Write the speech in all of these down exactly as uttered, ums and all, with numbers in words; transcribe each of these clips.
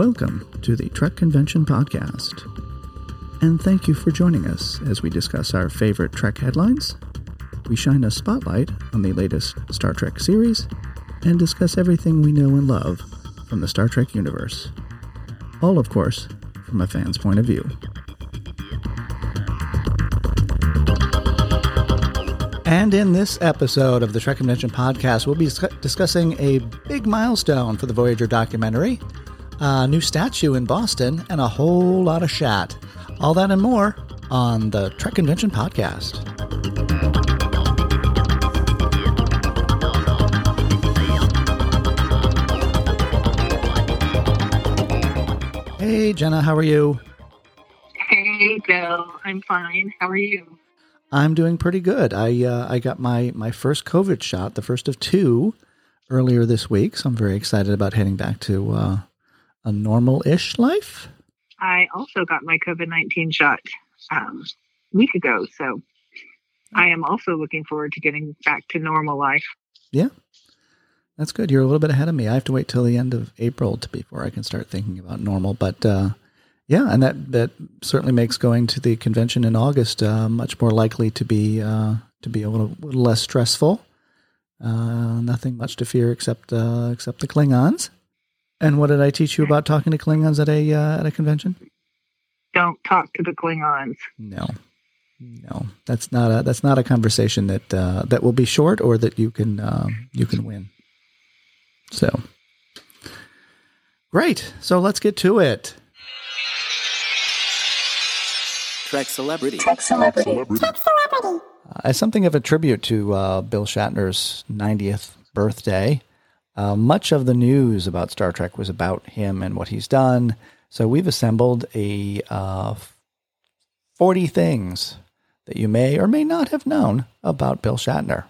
Welcome to the Trek Convention Podcast, and thank you for joining us as we discuss our favorite Trek headlines, we shine a spotlight on the latest Star Trek series, and discuss everything we know and love from the Star Trek universe. All, of course, from a fan's point of view. And in this episode of the Trek Convention Podcast, we'll be discussing a big milestone for the Voyager documentary, a new statue in Boston, and a whole lot of chat. All that and more on the Trek Convention Podcast. Hey, Jenna, how are you? Hey, Bill. I'm fine. How are you? I'm doing pretty good. I uh, I got my, my first COVID shot, the first of two, earlier this week. So I'm very excited about heading back to uh, a normal-ish life. I also got my COVID nineteen shot um, a week ago. So I am also looking forward to getting back to normal life. Yeah, that's good. You're a little bit ahead of me. I have to wait till the end of April to, before I can start thinking about normal. But uh, yeah, and that, that certainly makes going to the convention in August uh, much more likely to be uh, to be a little, little less stressful. Uh, nothing much to fear except uh, except the Klingons. And what did I teach you about talking to Klingons at a uh, at a convention? Don't talk to the Klingons. No, no, that's not a that's not a conversation that uh, that will be short or that you can uh, you can win. So great. So let's get to it. Trek Celebrity. Trek Celebrity. Trek Celebrity. Uh, as something of a tribute to uh, Bill Shatner's ninetieth birthday, uh, much of the news about Star Trek was about him and what he's done. So we've assembled a uh, forty things that you may or may not have known about Bill Shatner.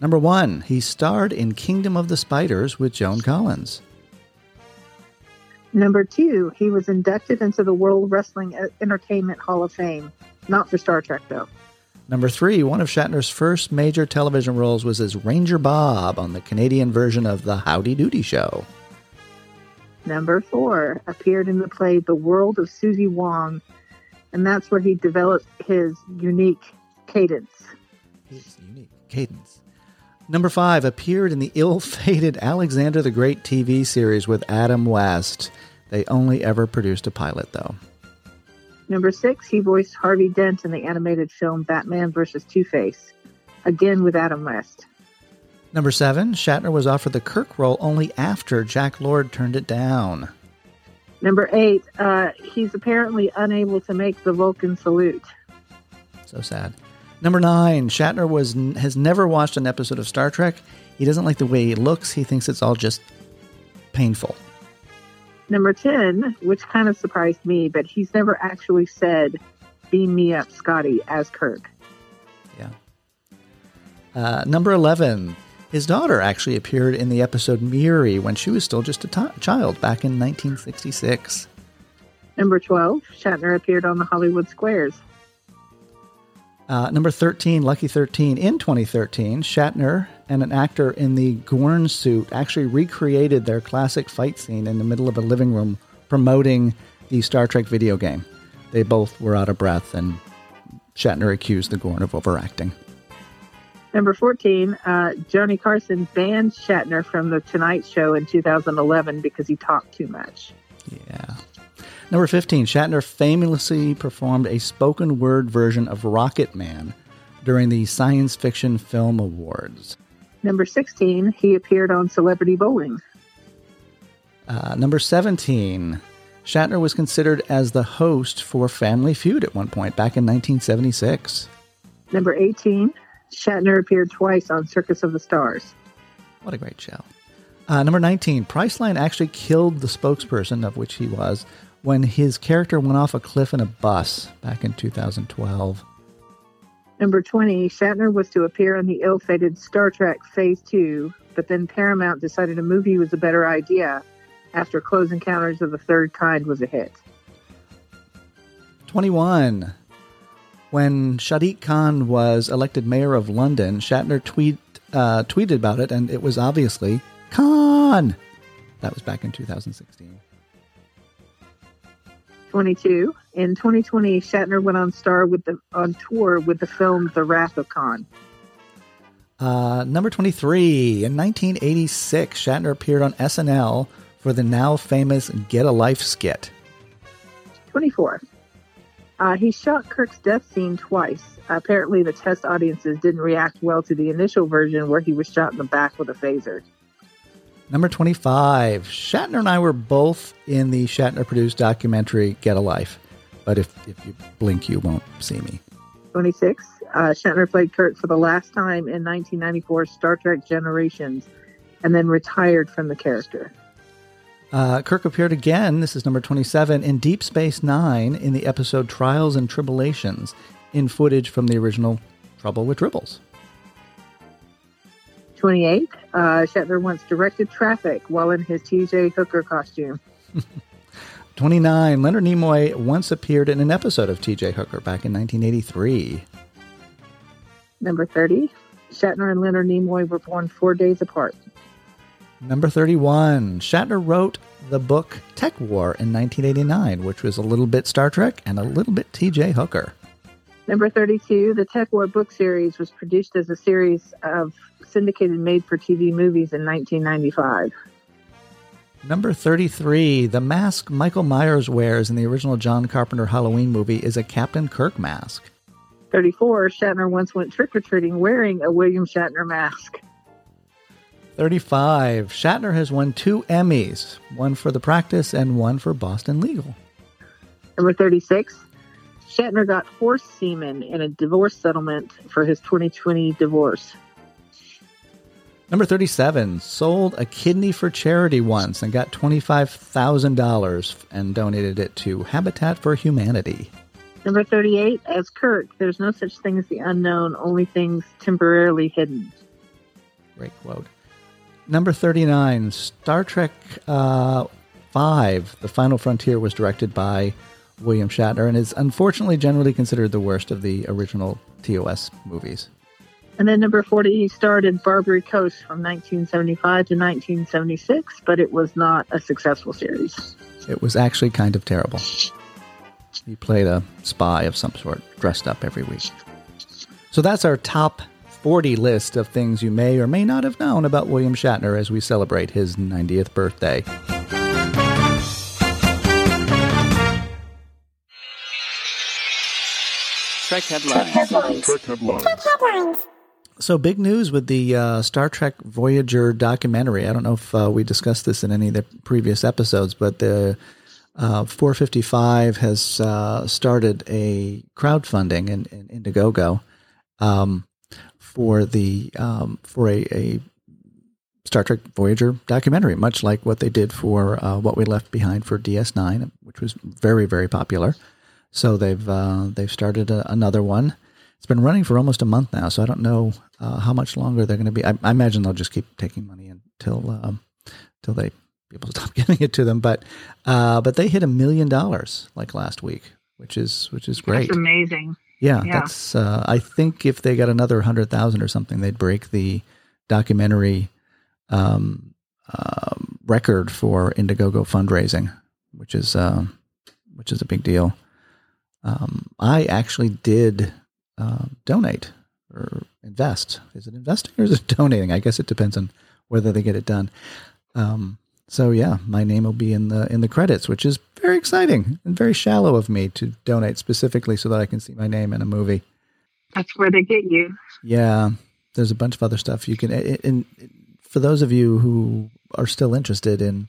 Number one, he starred in Kingdom of the Spiders with Joan Collins. Number two, he was inducted into the World Wrestling Entertainment Hall of Fame. Not for Star Trek, though. Number three, one of Shatner's first major television roles was as Ranger Bob on the Canadian version of The Howdy Doody Show. Number four, appeared in the play The World of Susie Wong, and that's where he developed his unique cadence. His unique cadence. Number five, appeared in the ill-fated Alexander the Great T V series with Adam West. They only ever produced a pilot, though. Number six, he voiced Harvey Dent in the animated film Batman versus Two-Face, again with Adam West. Number seven, Shatner was offered the Kirk role only after Jack Lord turned it down. Number eight, uh, he's apparently unable to make the Vulcan salute. So sad. Number nine, Shatner was has never watched an episode of Star Trek. He doesn't like the way he looks. He thinks it's all just painful. Number ten, which kind of surprised me, but he's never actually said, "Beam me up, Scotty," as Kirk. Yeah. Uh, number eleven, his daughter actually appeared in the episode Miri when she was still just a t- child back in nineteen sixty-six. Number twelve, Shatner appeared on the Hollywood Squares. Uh, number thirteen, Lucky thirteen, in twenty thirteen, Shatner and an actor in the Gorn suit actually recreated their classic fight scene in the middle of a living room promoting the Star Trek video game. They both were out of breath, and Shatner accused the Gorn of overacting. Number fourteen, uh, Johnny Carson banned Shatner from The Tonight Show in two thousand eleven because he talked too much. Yeah. Number fifteen, Shatner famously performed a spoken word version of Rocket Man during the Science Fiction Film Awards. Number sixteen, he appeared on Celebrity Bowling. Uh, number seventeen, Shatner was considered as the host for Family Feud at one point back in nineteen seventy-six. Number eighteen, Shatner appeared twice on Circus of the Stars. What a great show. Uh, number nineteen, Priceline actually killed the spokesperson of which he was when his character went off a cliff in a bus back in two thousand twelve. Number twenty, Shatner was to appear in the ill-fated Star Trek Phase two, but then Paramount decided a movie was a better idea after Close Encounters of the Third Kind was a hit. twenty-one, when Sadiq Khan was elected mayor of London, Shatner tweet, uh, tweeted about it, and it was obviously con. That was back in two thousand sixteen. twenty-two. In twenty twenty, Shatner went on star with the on tour with the film The Wrath of Khan. Uh, number twenty-three. In nineteen eighty-six, Shatner appeared on S N L for the now famous Get a Life skit. twenty-four. Uh, he shot Kirk's death scene twice. Apparently, the test audiences didn't react well to the initial version where he was shot in the back with a phaser. Number twenty-five, Shatner and I were both in the Shatner-produced documentary, Get a Life. But if, if you blink, you won't see me. twenty-six, uh, Shatner played Kirk for the last time in nineteen ninety-four's Star Trek Generations and then retired from the character. Uh, Kirk appeared again, this is number twenty-seven, in Deep Space Nine in the episode Trials and Tribulations in footage from the original Trouble with Tribbles. twenty-eight, uh, Shatner once directed traffic while in his T J Hooker costume. twenty-nine, Leonard Nimoy once appeared in an episode of T J Hooker back in nineteen eighty-three. Number thirty, Shatner and Leonard Nimoy were born four days apart. Number thirty-one, Shatner wrote the book Tech War in nineteen eighty-nine, which was a little bit Star Trek and a little bit T J Hooker. Number thirty-two, the Tech War book series was produced as a series of syndicated made-for-T V movies in nineteen ninety-five. Number thirty-three, the mask Michael Myers wears in the original John Carpenter Halloween movie is a Captain Kirk mask. thirty-four, Shatner once went trick-or-treating wearing a William Shatner mask. thirty-five, Shatner has won two Emmys, one for The Practice and one for Boston Legal. Number thirty-six, Shatner got horse semen in a divorce settlement for his twenty twenty divorce. Number thirty-seven, sold a kidney for charity once and got twenty-five thousand dollars and donated it to Habitat for Humanity. Number thirty-eight, as Kirk, there's no such thing as the unknown, only things temporarily hidden. Great quote. Number thirty-nine, Star Trek uh, five, The Final Frontier, was directed by William Shatner and is unfortunately generally considered the worst of the original T O S movies. And then number forty, he starred in Barbary Coast from nineteen seventy-five to nineteen seventy-six, but it was not a successful series. It was actually kind of terrible. He played a spy of some sort, dressed up every week. So that's our top forty list of things you may or may not have known about William Shatner as we celebrate his ninetieth birthday. Trek headlines. Trek headlines. Trek headlines. Trek headlines. So big news with the uh, Star Trek Voyager documentary. I don't know if uh, we discussed this in any of the previous episodes, but the uh, four fifty-five has uh, started a crowdfunding in, in Indiegogo um, for the um, for a, a Star Trek Voyager documentary, much like what they did for uh, What We Left Behind for D S nine, which was very, very popular. So they've uh, they've started a, another one. It's been running for almost a month now, so I don't know uh, how much longer they're going to be. I, I imagine they'll just keep taking money until um, until they people stop giving it to them. But uh, but they hit a million dollars like last week, which is which is great. That's amazing. Yeah, yeah. that's. Uh, I think if they got another hundred thousand or something, they'd break the documentary um, uh, record for Indiegogo fundraising, which is uh, which is a big deal. Um, I actually did uh, donate or invest. Is it investing or is it donating? I guess it depends on whether they get it done. Um, so yeah, my name will be in the in the credits, which is very exciting and very shallow of me to donate specifically so that I can see my name in a movie. That's where they get you. Yeah, there's a bunch of other stuff you can. And for those of you who are still interested in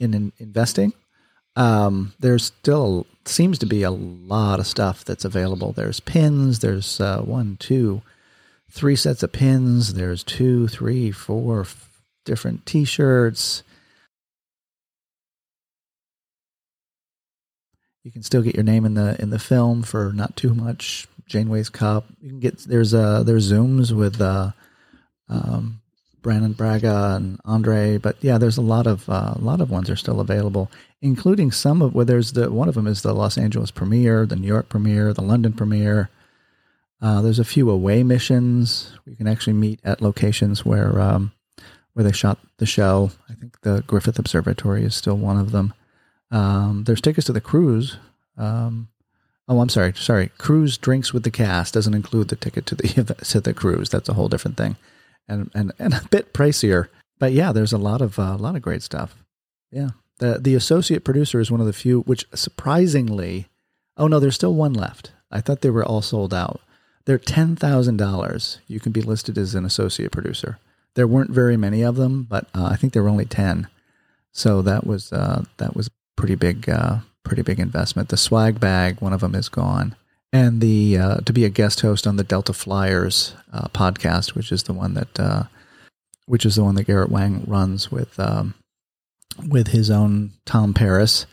in, in investing. Um, there's still seems to be a lot of stuff that's available. There's pins. There's uh, one, two, three sets of pins. There's two, three, four f- different T-shirts. You can still get your name in the in the film for not too much. Janeway's cup. You can get there's uh there's Zooms with uh, um, Brandon Braga and Andre, but yeah, there's a lot of uh, a lot of ones are still available, including some of where well, there's the one of them is the Los Angeles premiere, the New York premiere, the London premiere, Uh, there's a few away missions. We can actually meet at locations where um, where they shot the show. I think the Griffith Observatory is still one of them. Um, there's tickets to the cruise. Um, oh, I'm sorry. Sorry. Cruise drinks with the cast doesn't include the ticket to the to the cruise. That's a whole different thing, and and, and a bit pricier. But yeah, there's a lot of a uh, lot of great stuff. Yeah, the the associate producer is one of the few, which surprisingly, oh no, there's still one left. I thought they were all sold out. They're ten thousand dollars. You can be listed as an associate producer. There weren't very many of them, but uh, I think there were only ten. So that was uh, that was pretty big, uh, pretty big investment. The swag bag, one of them is gone, and the uh, to be a guest host on the Delta Flyers uh, podcast, which is the one that uh, which is the one that Garrett Wang runs with um, with his own Tom Paris,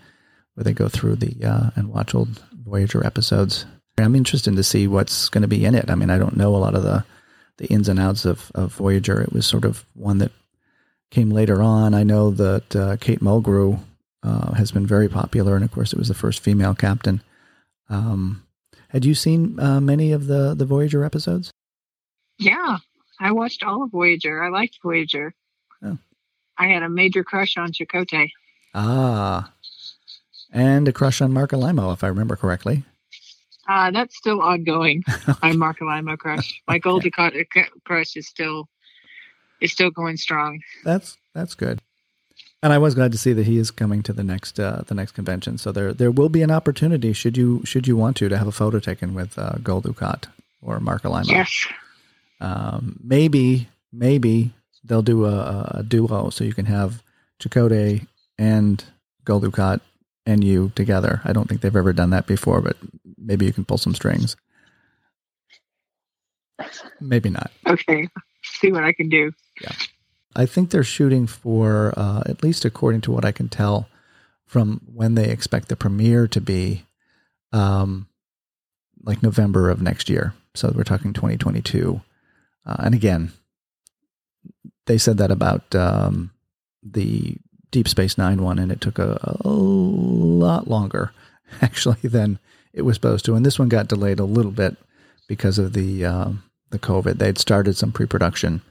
where they go through the uh, and watch old Voyager episodes. I'm interested to see what's going to be in it. I mean, I don't know a lot of the, the ins and outs of, of Voyager. It was sort of one that came later on. I know that uh, Kate Mulgrew uh, has been very popular, and of course, it was the first female captain. Um, had you seen uh, many of the, the Voyager episodes? Yeah, I watched all of Voyager. I liked Voyager. Oh. I had a major crush on Chakotay. Ah, and a crush on Mark Alamo, if I remember correctly. Uh, that's still ongoing. My Mark Alamo crush, my Goldie okay. crush is still is still going strong. That's that's good, and I was glad to see that he is coming to the next uh, the next convention. So there there will be an opportunity should you should you want to to have a photo taken with uh, Gold Dukat or Mark Alamo. Yes, um, maybe maybe they'll do a, a duo, so you can have Chakotay and Gold Dukat and you together. I don't think they've ever done that before, but maybe you can pull some strings. Maybe not. Okay. See what I can do. Yeah. I think they're shooting for, uh, at least according to what I can tell from when they expect the premiere to be, um, like November of next year. So we're talking twenty twenty-two. Uh, and again, they said that about, um, the Deep Space Nine one, and it took a, a lot longer actually than it was supposed to. And this one got delayed a little bit because of the uh, the COVID. They'd started some pre-production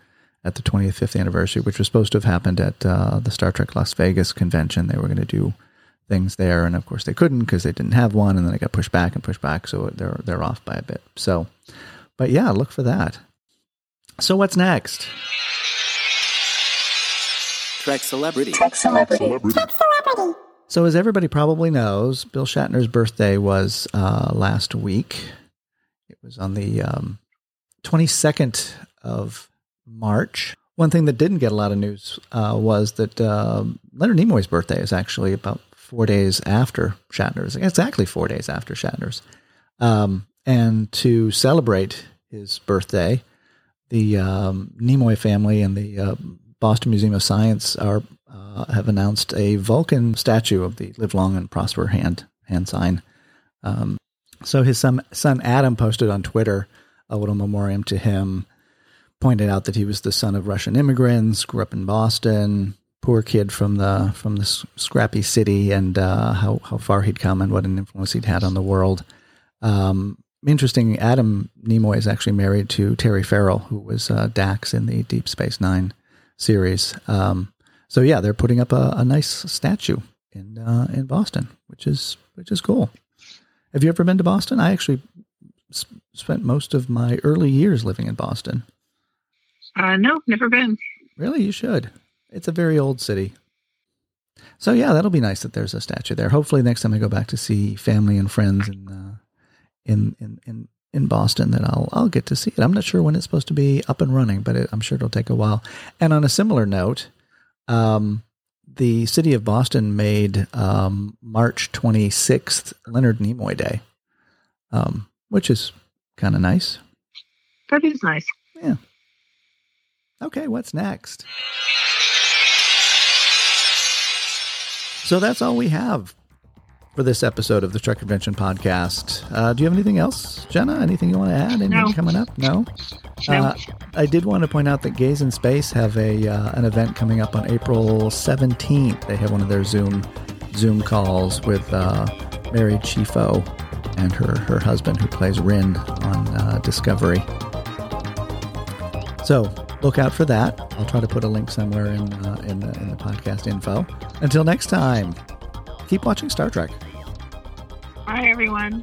at the twenty-fifth anniversary, which was supposed to have happened at uh, the Star Trek Las Vegas convention. They were going to do things there, and of course they couldn't because they didn't have one, and then it got pushed back and pushed back, so they're they're off by a bit. So, but yeah, look for that. So what's next? Trek Celebrity. Trek Celebrity. Trek Celebrity. So as everybody probably knows, Bill Shatner's birthday was uh, last week. It was on the um, twenty-second of March. One thing that didn't get a lot of news uh, was that uh, Leonard Nimoy's birthday is actually about four days after Shatner's. Exactly four days after Shatner's. Um, and to celebrate his birthday, the um, Nimoy family and the uh, Boston Museum of Science are uh, have announced a Vulcan statue of the "Live Long and Prosper" hand hand sign. Um, so his son, son Adam posted on Twitter a little memoriam to him, pointed out that he was the son of Russian immigrants, grew up in Boston, poor kid from the from the scrappy city, and uh, how how far he'd come and what an influence he'd had on the world. Um, interesting. Adam Nimoy is actually married to Terry Farrell, who was uh, Dax in the Deep Space Nine series. Um, so yeah, they're putting up a, a nice statue in, uh, in Boston, which is, which is cool. Have you ever been to Boston? I actually sp- spent most of my early years living in Boston. Uh, no, never been. Really? You should. It's a very old city. So yeah, that'll be nice that there's a statue there. Hopefully next time I go back to see family and friends in, uh, in, in, in, in Boston, then I'll I'll get to see it. I'm not sure when it's supposed to be up and running, but it, I'm sure it'll take a while. And on a similar note, um, the city of Boston made um, March twenty-sixth Leonard Nimoy Day, um, which is kind of nice. That is nice. Yeah. Okay, what's next? So that's all we have for this episode of the Trek Convention Podcast. Uh, do you have anything else, Jenna? Anything you want to add? Anything no. coming up? No? no. Uh, I did want to point out that Gaze in Space have a uh, an event coming up on April seventeenth. They have one of their Zoom Zoom calls with uh, Mary Chifo and her, her husband, who plays Rin on uh, Discovery. So look out for that. I'll try to put a link somewhere in, uh, in, the, in the podcast info. Until next time, keep watching Star Trek. Bye, everyone.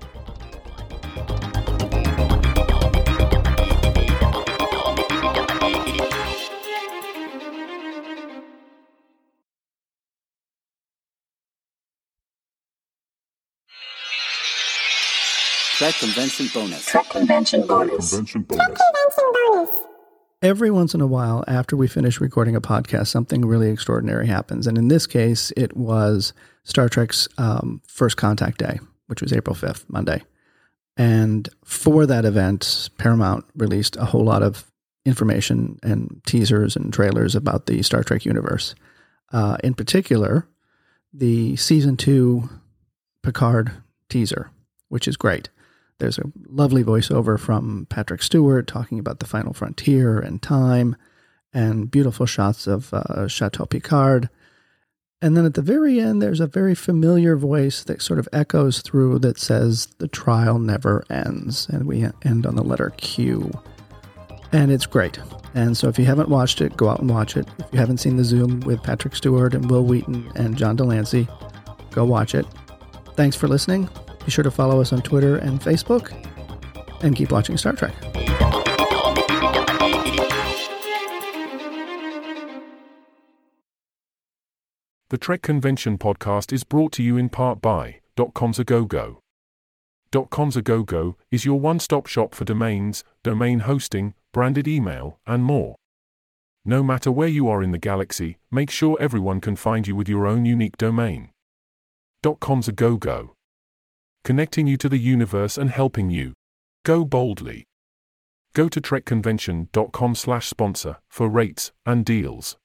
Trek Convention Bonus. Trek Convention Bonus. Trek Convention Bonus. Every once in a while, after we finish recording a podcast, something really extraordinary happens. And in this case, it was Star Trek's um, First Contact Day, which was April fifth, Monday. And for that event, Paramount released a whole lot of information and teasers and trailers about the Star Trek universe. Uh, in particular, the Season two Picard teaser, which is great. There's a lovely voiceover from Patrick Stewart talking about the Final Frontier and time, and beautiful shots of uh, Chateau Picard. And then at the very end, there's a very familiar voice that sort of echoes through that says, "The trial never ends," and we end on the letter Q. And it's great. And so if you haven't watched it, go out and watch it. If you haven't seen the Zoom with Patrick Stewart and Will Wheaton and John Delancey, go watch it. Thanks for listening. Be sure to follow us on Twitter and Facebook, and keep watching Star Trek. The Trek Convention Podcast is brought to you in part by .consagogo. .consagogo is your one-stop shop for domains, domain hosting, branded email, and more. No matter where you are in the galaxy, make sure everyone can find you with your own unique domain. .consagogo. Connecting you to the universe and helping you go boldly. Go to trek convention dot com slash sponsor for rates and deals.